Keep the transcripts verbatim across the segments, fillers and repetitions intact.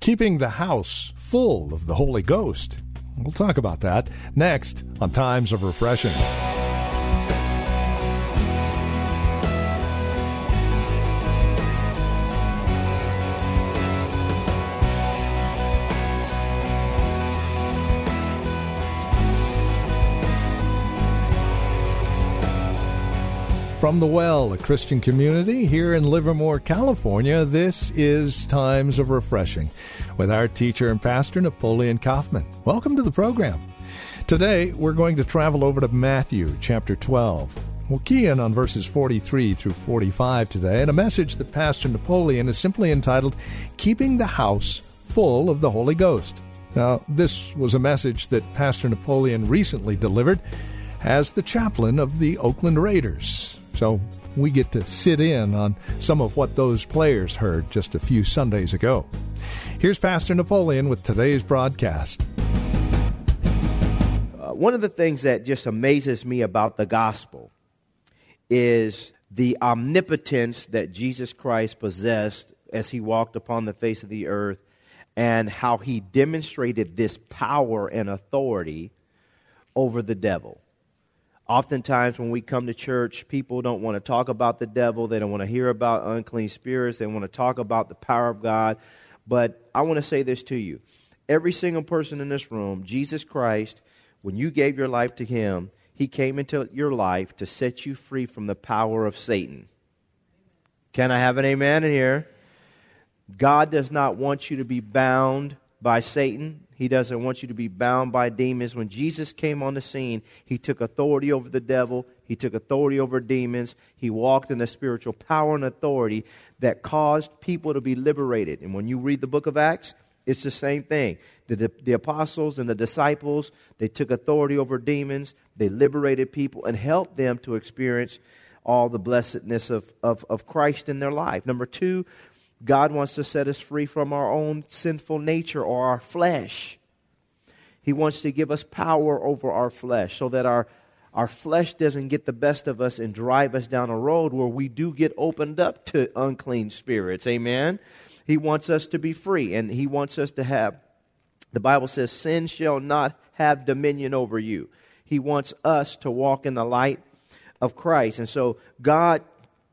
Keeping the house full of the Holy Ghost. We'll talk about that next on Times of Refreshing. From The Well, a Christian community here in Livermore, California, this is Times of Refreshing with our teacher and pastor, Napoleon Kaufman. Welcome to the program. Today, we're going to travel over to Matthew chapter twelve. We'll key in on verses forty-three through forty-five today in a message that Pastor Napoleon is simply entitled, Keeping the House Full of the Holy Ghost. Now, this was a message that Pastor Napoleon recently delivered as the chaplain of the Oakland Raiders. So we get to sit in on some of what those players heard just a few Sundays ago. Here's Pastor Napoleon with today's broadcast. Uh, one of the things that just amazes me about the gospel is the omnipotence that Jesus Christ possessed as he walked upon the face of the earth, and how he demonstrated this power and authority over the devil. Oftentimes when we come to church, people don't want to talk about the devil. They don't want to hear about unclean spirits. They want to talk about the power of God. But I want to say this to you. Every single person in this room, Jesus Christ, when you gave your life to him, he came into your life to set you free from the power of Satan. Can I have an amen in here? God does not want you to be bound by Satan. He doesn't want you to be bound by demons. When Jesus came on the scene, he took authority over the devil. He took authority over demons. He walked in the spiritual power and authority that caused people to be liberated. And when you read the book of Acts, it's the same thing. The, the, the apostles and the disciples, they took authority over demons. They liberated people and helped them to experience all the blessedness of, of, of Christ in their life. Number two, God wants to set us free from our own sinful nature or our flesh. He wants to give us power over our flesh so that our, our flesh doesn't get the best of us and drive us down a road where we do get opened up to unclean spirits. Amen? He wants us to be free, and he wants us to have, the Bible says, sin shall not have dominion over you. He wants us to walk in the light of Christ. And so God,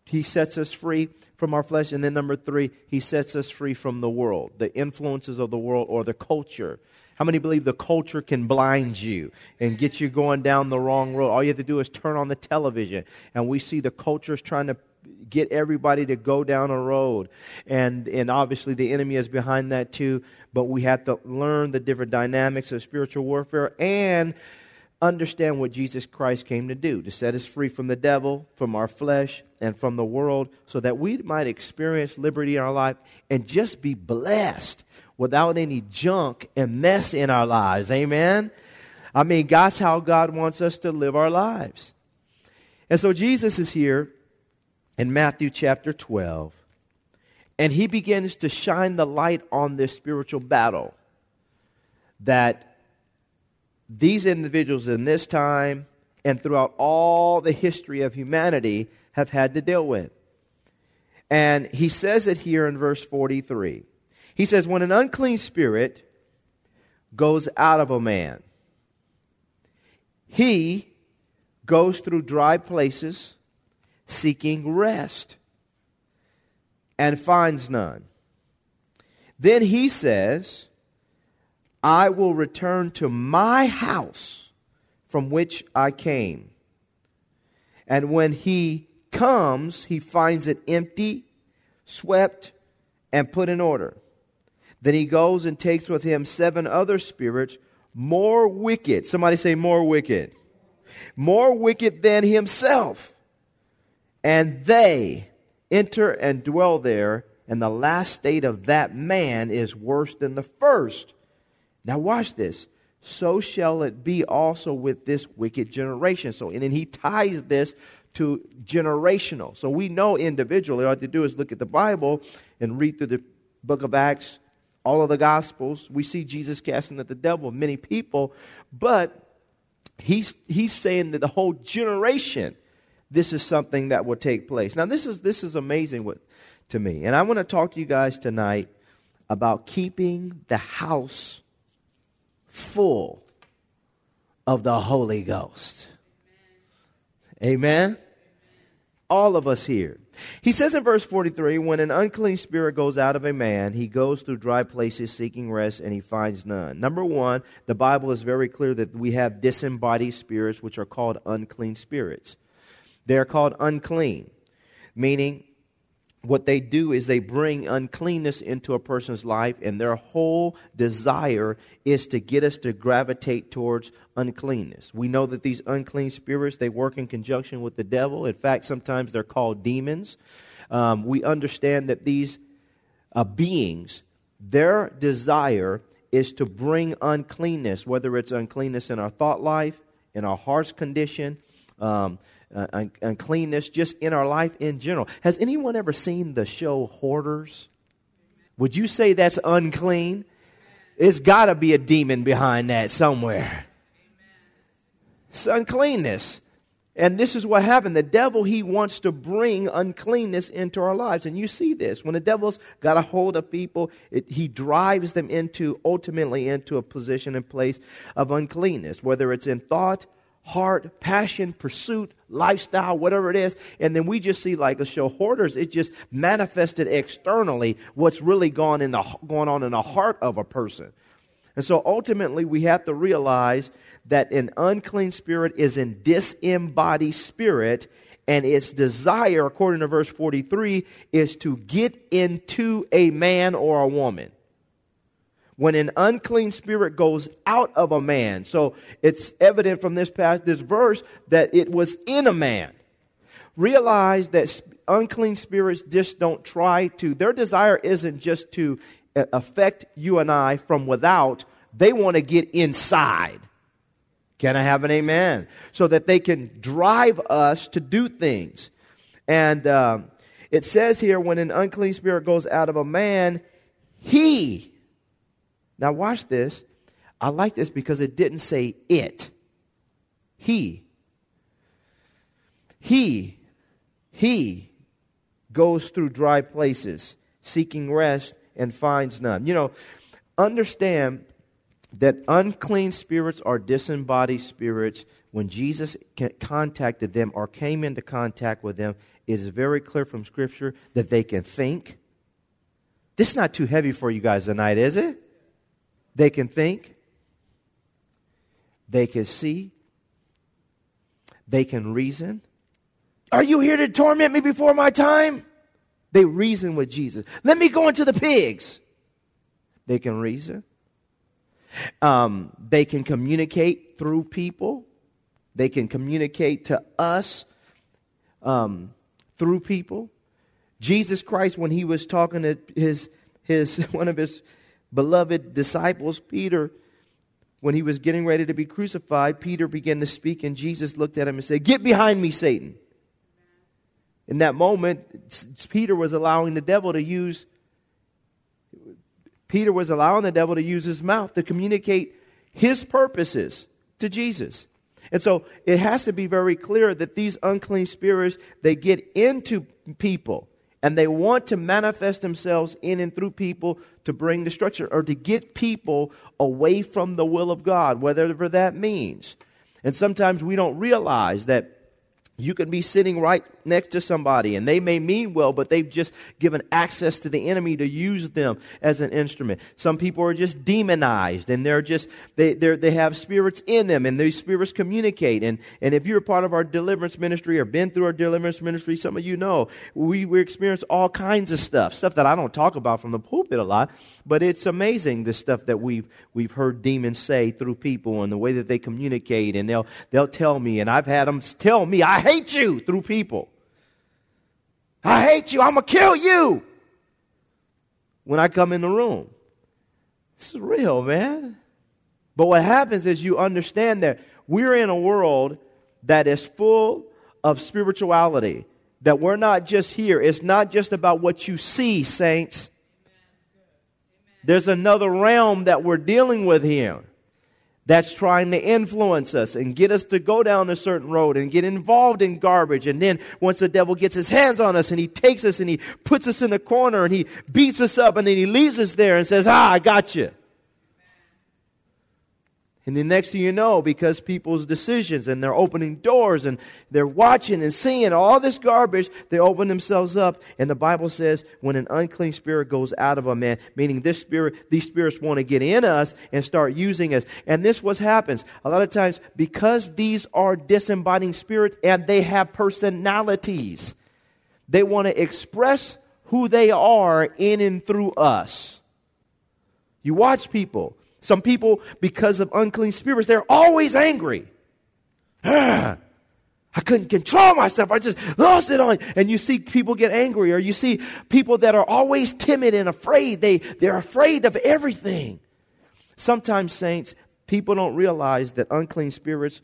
he sets us free from our flesh. And then number three, he sets us free from the world, the influences of the world or the culture. How many believe the culture can blind you and get you going down the wrong road? All you have to do is turn on the television, and we see the culture's trying to get everybody to go down a road. And, and obviously the enemy is behind that too, but we have to learn the different dynamics of spiritual warfare and understand what Jesus Christ came to do, to set us free from the devil, from our flesh, and from the world, so that we might experience liberty in our life and just be blessed without any junk and mess in our lives. Amen? I mean, that's how God wants us to live our lives. And so Jesus is here in Matthew chapter twelve, and he begins to shine the light on this spiritual battle that these individuals in this time and throughout all the history of humanity have had to deal with. And he says it here in verse forty-three. He says, when an unclean spirit goes out of a man, he goes through dry places seeking rest and finds none. Then he says, I will return to my house from which I came. And when he comes, he finds it empty, swept, and put in order. Then he goes and takes with him seven other spirits, more wicked. Somebody say more wicked. More wicked than himself. And they enter and dwell there, and the last state of that man is worse than the first. Now watch this. So shall it be also with this wicked generation. So, and then he ties this to generational. So we know individually, all you have to do is look at the Bible and read through the book of Acts, all of the Gospels. We see Jesus casting at the devil, many people. But he's, he's saying that the whole generation, this is something that will take place. Now, this is this is amazing what, to me. And I want to talk to you guys tonight about keeping the house full of the Holy Ghost. Amen. Amen? All of us here. He says in verse forty-three, when an unclean spirit goes out of a man, he goes through dry places seeking rest, and he finds none. Number one, the Bible is very clear that we have disembodied spirits, which are called unclean spirits. They're called unclean, meaning what they do is they bring uncleanness into a person's life, and their whole desire is to get us to gravitate towards uncleanness. We know that these unclean spirits, they work in conjunction with the devil. In fact, sometimes they're called demons. Um, we understand that these uh, beings, their desire is to bring uncleanness, whether it's uncleanness in our thought life, in our heart's condition, um, Uh, un- uncleanness just in our life in general. Has anyone ever seen the show Hoarders? Would you say that's unclean? It's got to be a demon behind that somewhere. It's uncleanness. And this is what happened. The devil, he wants to bring uncleanness into our lives. And you see this. When the devil's got a hold of people, it, he drives them into, ultimately, into a position and place of uncleanness, whether it's in thought, heart, passion, pursuit, lifestyle, whatever it is. And then we just see, like a show Hoarders, it just manifested externally what's really gone in the, going on in the heart of a person. And so ultimately we have to realize that an unclean spirit is a disembodied spirit, and its desire, according to verse forty-three, is to get into a man or a woman. When an unclean spirit goes out of a man. So it's evident from this past, this verse that it was in a man. Realize that unclean spirits just don't try to. Their desire isn't just to affect you and I from without. They want to get inside. Can I have an amen? So that they can drive us to do things. And um, it says here, when an unclean spirit goes out of a man, he... Now watch this. I like this because it didn't say it. He. He. He goes through dry places, seeking rest and finds none. You know, understand that unclean spirits are disembodied spirits. When Jesus contacted them or came into contact with them, it is very clear from Scripture that they can think. This is not too heavy for you guys tonight, is it? They can think, they can see, they can reason. Are you here to torment me before my time? They reason with Jesus. Let me go into the pigs. They can reason. Um, they can communicate through people. They can communicate to us um, through people. Jesus Christ, when he was talking to his his one of his beloved disciples, Peter, when he was getting ready to be crucified, Peter began to speak, and Jesus looked at him and said, "Get behind me, Satan." In that moment, Peter was allowing the devil to use, Peter was allowing the devil to use his mouth to communicate his purposes to Jesus. And so it has to be very clear that these unclean spirits, they get into people. And they want to manifest themselves in and through people to bring destruction or to get people away from the will of God, whatever that means. And sometimes we don't realize that you can be sitting right next to somebody and they may mean well, but they've just given access to the enemy to use them as an instrument. Some people are just demonized, and they're just, they they're, they have spirits in them, and these spirits communicate. And, and if you're a part of our deliverance ministry or been through our deliverance ministry, some of you know, we, we experience all kinds of stuff, stuff that I don't talk about from the pulpit a lot, but it's amazing the stuff that we've, we've heard demons say through people and the way that they communicate, and they'll, they'll tell me, and I've had them tell me, I hate you through people. I hate you. I'm going to kill you. when I come in the room. This is real, man. But what happens is you understand that we're in a world that is full of spirituality, that we're not just here. It's not just about what you see, saints. There's another realm that we're dealing with here that's trying to influence us and get us to go down a certain road and get involved in garbage. And then once the devil gets his hands on us and he takes us and he puts us in a corner and he beats us up and then he leaves us there and says, ah, I got you. And the next thing you know, because people's decisions and they're opening doors and they're watching and seeing all this garbage, they open themselves up. And the Bible says when an unclean spirit goes out of a man, meaning this spirit, these spirits want to get in us and start using us. And this is what happens. A lot of times, because these are disembodied spirits and they have personalities, they want to express who they are in and through us. You watch people. Some people, because of unclean spirits, they're always angry. Ah, I couldn't control myself. I just lost it on. And you see people get angry, or you see people that are always timid and afraid. They, they're afraid of everything. Sometimes, saints, people don't realize that unclean spirits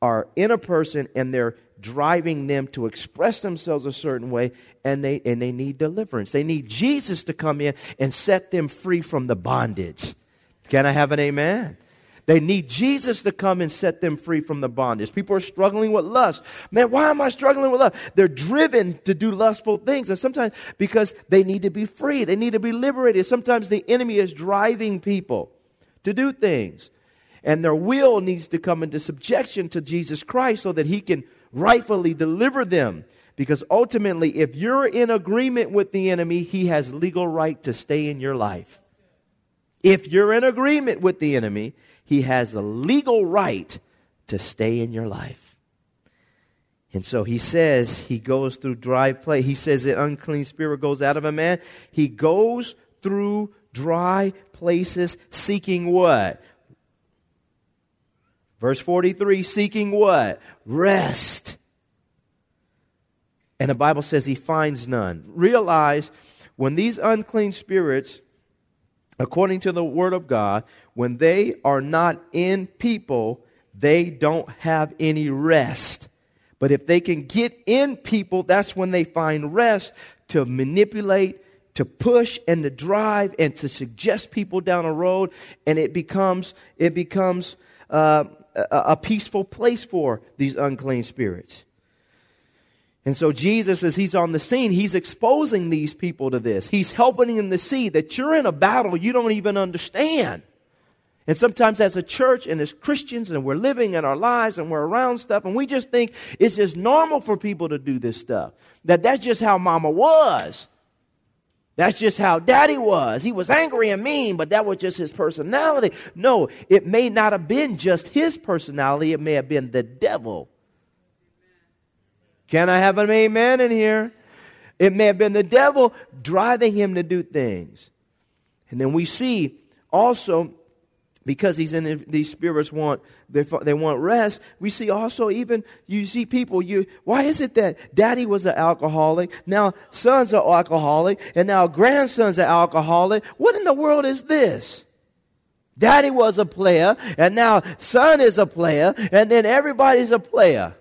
are in a person and they're driving them to express themselves a certain way, and they and they need deliverance. They need Jesus to come in and set them free from the bondage. Can I have an amen? They need Jesus to come and set them free from the bondage. People are struggling with lust. Man, why am I struggling with lust? They're driven to do lustful things. And sometimes because they need to be free. They need to be liberated. Sometimes the enemy is driving people to do things. And their will needs to come into subjection to Jesus Christ so that he can rightfully deliver them. Because ultimately, if you're in agreement with the enemy, he has legal right to stay in your life. If you're in agreement with the enemy, he has a legal right to stay in your life. And so he says he goes through dry place. He says that unclean spirit goes out of a man. He goes through dry places seeking what? Verse forty-three, seeking what? Rest. And the Bible says he finds none. Realize when these unclean spirits, according to the Word of God, when they are not in people, they don't have any rest. But if they can get in people, that's when they find rest to manipulate, to push, and to drive, and to suggest people down a road, and it becomes it becomes uh, a, a peaceful place for these unclean spirits. And so Jesus, as he's on the scene, he's exposing these people to this. He's helping them to see that you're in a battle you don't even understand. And sometimes as a church and as Christians and we're living in our lives and we're around stuff and we just think it's just normal for people to do this stuff. That that's just how mama was. That's just how daddy was. He was angry and mean, but that was just his personality. No, it may not have been just his personality. It may have been the devil. Can I have an amen in here? It may have been the devil driving him to do things. And then we see also, because he's in these spirits want they, they want rest, we see also even, you see people, you why is it that daddy was an alcoholic, now sons are alcoholic, and now grandsons are alcoholic? What in the world is this? Daddy was a player, and now son is a player, and then everybody's a player.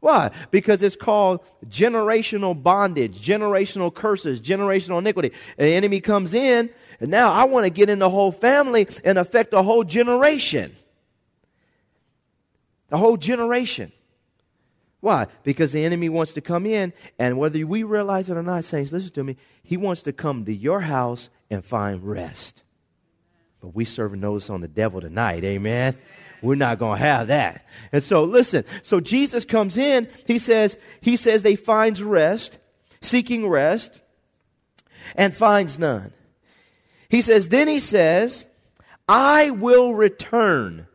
Why? Because it's called generational bondage, generational curses, generational iniquity. And the enemy comes in, and now I want to get in the whole family and affect the whole generation. The whole generation. Why? Because the enemy wants to come in, and whether we realize it or not, saints, listen to me, he wants to come to your house and find rest. But we serve notice on the devil tonight, amen? We're not going to have that. And so listen, so Jesus comes in, he says, he says they finds rest, seeking rest, and finds none. He says, then he says, I will return.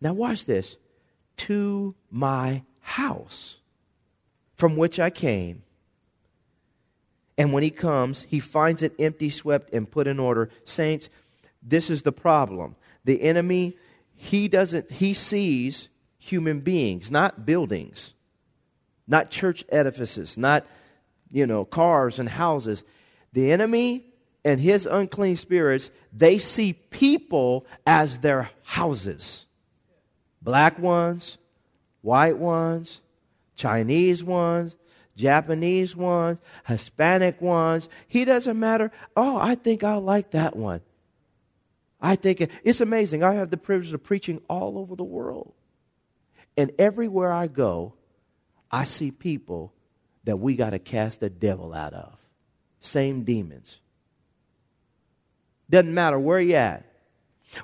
Now watch this. To my house from which I came. And when he comes, he finds it empty, swept, and put in order. Saints, this is the problem. The enemy, he doesn't, he sees human beings, not buildings, not church edifices, not you know, cars and houses. The enemy and his unclean spirits, they see people as their houses. Black ones, white ones, Chinese ones, Japanese ones, Hispanic ones. He doesn't matter. Oh, I think I like that one. I think it, it's amazing. I have the privilege of preaching all over the world. And everywhere I go, I see people that we got to cast the devil out of. Same demons. Doesn't matter where you're at.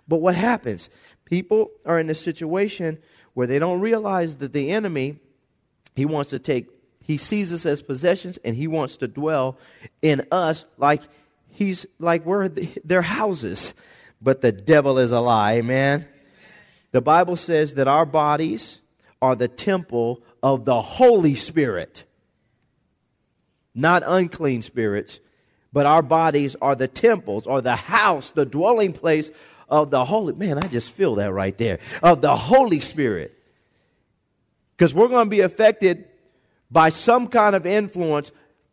But what happens? People are in a situation where they don't realize that the enemy, he wants to take, he sees us as possessions, and he wants to dwell in us like he's like we're their houses. But the devil is a lie, amen? The Bible says that our bodies are the temple of the Holy Spirit. Not unclean spirits, but our bodies are the temples or the house, the dwelling place of the Holy. Man, I just feel that right there. Of the Holy Spirit. Because we're going to be affected by some kind of influence.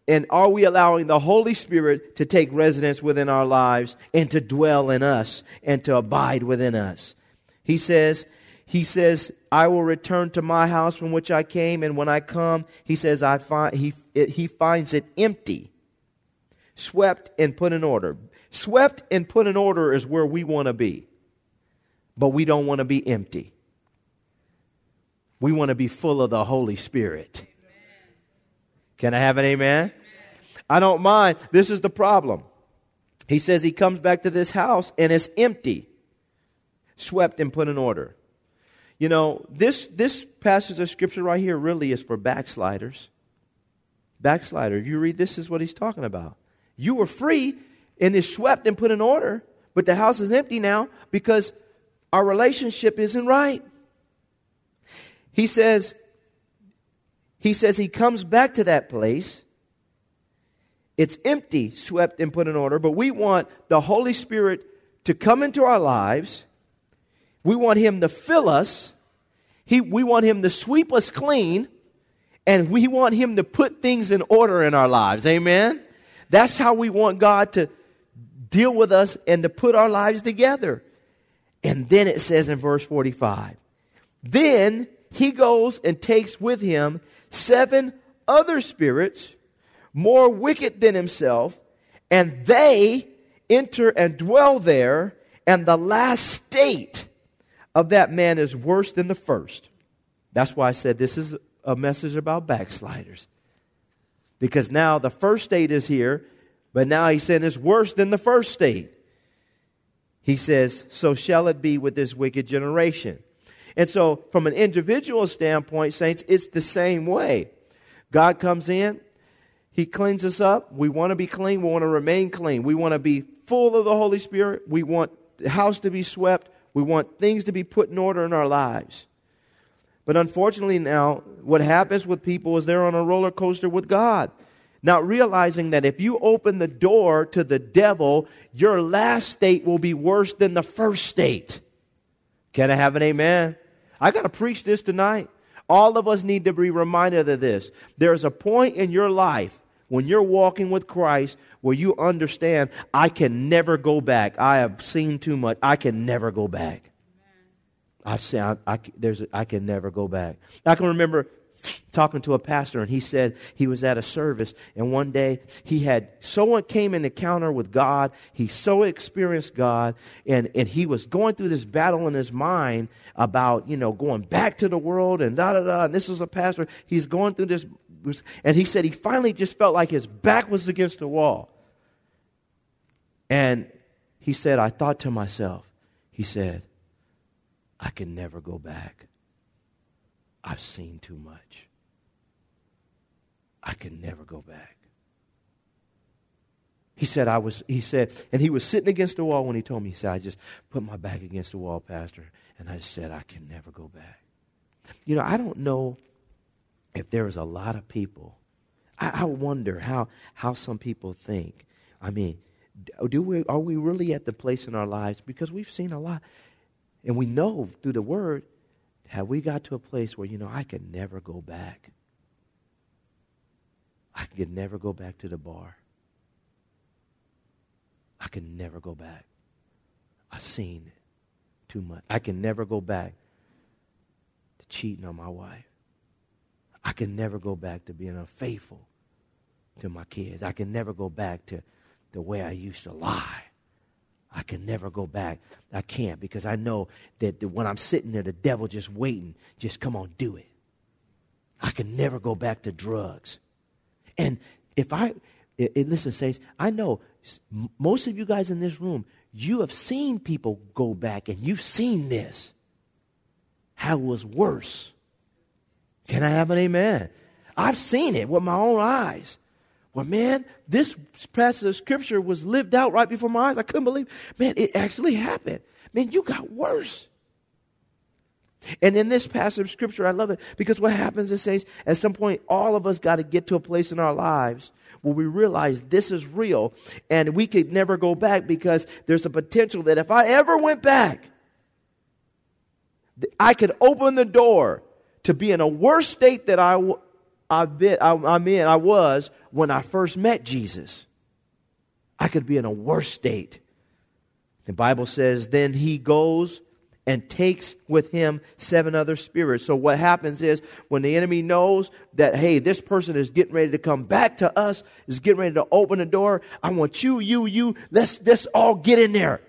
And are we allowing the Holy Spirit to take residence within our lives and to dwell in us and to abide within us? He says, he says, I will return to my house from which I came. And when I come, he says, I find he it, he finds it empty, swept and put in order. Swept and put in order is where we want to be. But we don't want to be empty. We want to be full of the Holy Spirit. Can I have an amen? I don't mind. This is the problem. He says he comes back to this house and it's empty, swept and put in order. You know, this, this passage of scripture right here really is for backsliders. Backsliders. You read this is what he's talking about. You were free and it's swept and put in order, but the house is empty now because our relationship isn't right. He says... He says he comes back to that place. It's empty, swept, and put in order. But we want the Holy Spirit to come into our lives. We want him to fill us. He, we want him to sweep us clean. And we want him to put things in order in our lives. Amen? That's how we want God to deal with us and to put our lives together. And then it says in verse forty-five, then he goes and takes with him seven other spirits, more wicked than himself, and they enter and dwell there, and the last state of that man is worse than the first. That's why I said this is a message about backsliders. Because now the first state is here, but now he's saying it's worse than the first state. He says, so shall it be with this wicked generation. And so from an individual standpoint, saints, it's the same way. God comes in. He cleans us up. We want to be clean. We want to remain clean. We want to be full of the Holy Spirit. We want the house to be swept. We want things to be put in order in our lives. But unfortunately now, what happens with people is they're on a roller coaster with God, not realizing that if you open the door to the devil, your last state will be worse than the first state. Can I have an amen? I got to preach this tonight. All of us need to be reminded of this. There's a point in your life when you're walking with Christ where you understand, I can never go back. I have seen too much. I can never go back. I say, I, I, there's a, I can never go back. I can remember talking to a pastor, and he said he was at a service, and one day he had someone came in encounter with God. He so experienced God, and, and he was going through this battle in his mind about, you know, going back to the world and da da da. And this is a pastor. He's going through this, and he said he finally just felt like his back was against the wall. And he said, I thought to myself, he said, I can never go back. I've seen too much. I can never go back. He said, I was, he said, and he was sitting against the wall when he told me, he said, I just put my back against the wall, Pastor, and I said, I can never go back. You know, I don't know if there is a lot of people. I, I wonder how, how some people think. I mean, do we, are we really at the place in our lives? Because we've seen a lot, and we know through the Word. Have we got to a place where, you know, I can never go back? I could never go back to the bar. I can never go back. I've seen too much. I can never go back to cheating on my wife. I can never go back to being unfaithful to my kids. I can never go back to the way I used to lie. I can never go back. I can't, because I know that the, when I'm sitting there, the devil just waiting, just come on, do it. I can never go back to drugs. And if I, it, it, listen, saints, I know most of you guys in this room, you have seen people go back, and you've seen this. How it was worse. Can I have an amen? I've seen it with my own eyes. Well, man, this passage of Scripture was lived out right before my eyes. I couldn't believe it. Man, it actually happened. Man, you got worse. And in this passage of Scripture, I love it, because what happens, it says, at some point, all of us got to get to a place in our lives where we realize this is real, and we could never go back, because there's a potential that if I ever went back, I could open the door to be in a worse state that I w- I've been, I, I'm in, I was, when I first met Jesus. I could be in a worse state. The Bible says, then he goes and takes with him seven other spirits. So what happens is, when the enemy knows that, hey, this person is getting ready to come back to us, is getting ready to open the door, I want you, you, you, let's, let's all get in there.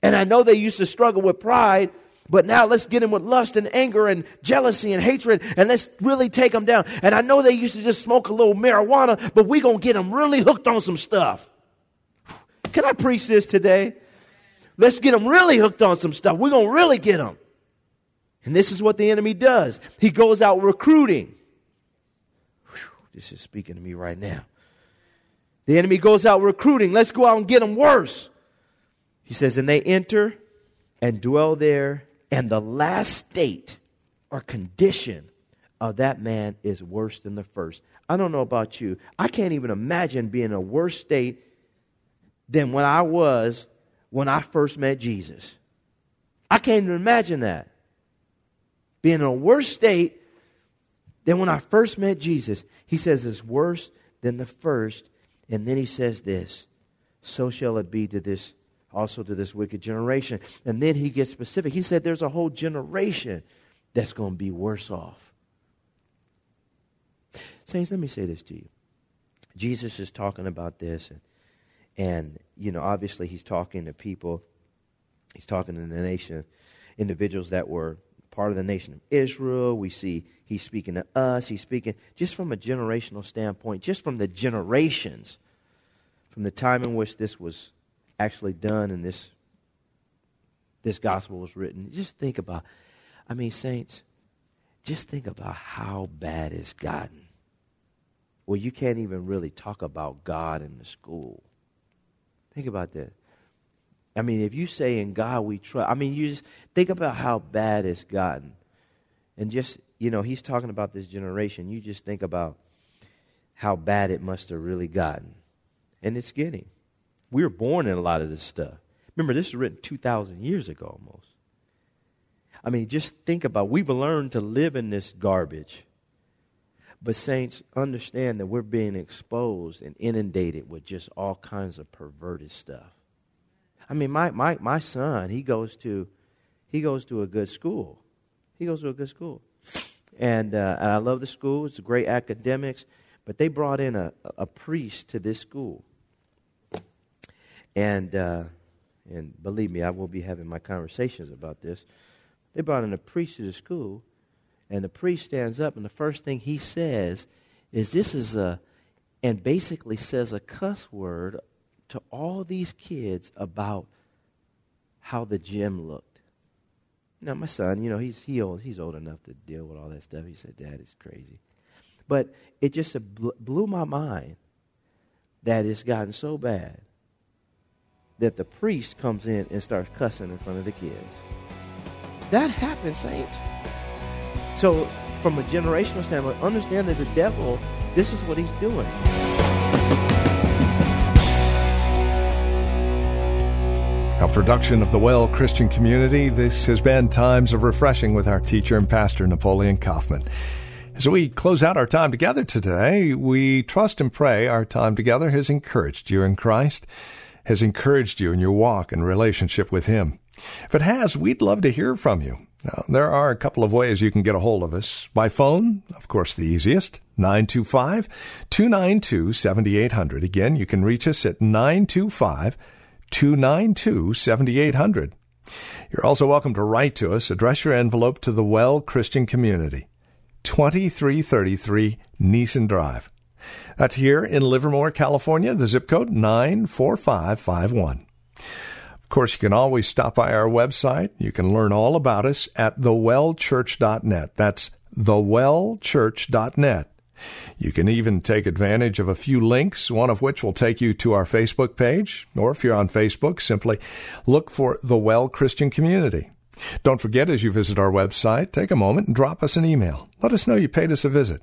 And I know they used to struggle with pride, but now let's get them with lust and anger and jealousy and hatred, and let's really take them down. And I know they used to just smoke a little marijuana, but we're going to get them really hooked on some stuff. Can I preach this today? Let's get them really hooked on some stuff. We're going to really get them. And this is what the enemy does. He goes out recruiting. Whew, this is speaking to me right now. The enemy goes out recruiting. Let's go out and get them worse. He says, and they enter and dwell there. And the last state or condition of that man is worse than the first. I don't know about you. I can't even imagine being in a worse state than when I was when I first met Jesus. I can't even imagine that. Being in a worse state than when I first met Jesus. He says it's worse than the first. And then he says this, so shall it be to this also to this wicked generation. And then he gets specific. He said there's a whole generation that's going to be worse off. Saints, let me say this to you. Jesus is talking about this. And, and you know, obviously he's talking to people. He's talking to the nation, individuals that were part of the nation of Israel. We see he's speaking to us. He's speaking just from a generational standpoint, just from the generations, from the time in which this was actually done and this this gospel was written. Just think about, I mean, saints, just think about how bad it's gotten. Well, you can't even really talk about God in the school. Think about that. I mean, if you say in God we trust, I mean, you just think about how bad it's gotten. And just, you know, he's talking about this generation. You just think about how bad it must have really gotten. And it's getting. We were born in a lot of this stuff. Remember, this was written two thousand years ago almost. I mean, just think about it. We've learned to live in this garbage. But saints, understand that we're being exposed and inundated with just all kinds of perverted stuff. I mean, my my my son, he goes to he goes to a good school. He goes to a good school. And, uh, and I love the school. It's great academics. But they brought in a, a priest to this school. And uh, and believe me, I will be having my conversations about this. They brought in a priest to the school, and the priest stands up, and the first thing he says is, this is a, and basically says a cuss word to all these kids about how the gym looked. Now, my son, you know, he's he old, he's old enough to deal with all that stuff. He said, Dad, it's crazy. But it just blew my mind that it's gotten so bad that the priest comes in and starts cussing in front of the kids. That happens, saints. So from a generational standpoint, understand that the devil, this is what he's doing. A production of the Well Christian Community, this has been Times of Refreshing with our teacher and pastor, Napoleon Kaufman. As we close out our time together today, we trust and pray our time together has encouraged you in Christ, has encouraged you in your walk and relationship with Him. If it has, we'd love to hear from you. Now, there are a couple of ways you can get a hold of us. By phone, of course, the easiest, nine two five, two nine two, seven eight zero zero. Again, you can reach us at nine two five, two nine two, seven eight zero zero. You're also welcome to write to us. Address your envelope to the Well Christian Community, twenty-three thirty-three Neeson Drive. That's here in Livermore, California, the zip code nine four five five one. Of course, you can always stop by our website. You can learn all about us at the well church dot net. That's the well church dot net. You can even take advantage of a few links, one of which will take you to our Facebook page, or if you're on Facebook, simply look for The Well Christian Community. Don't forget, as you visit our website, take a moment and drop us an email. Let us know you paid us a visit.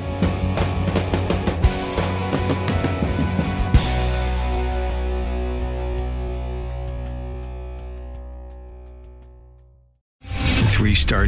Three-star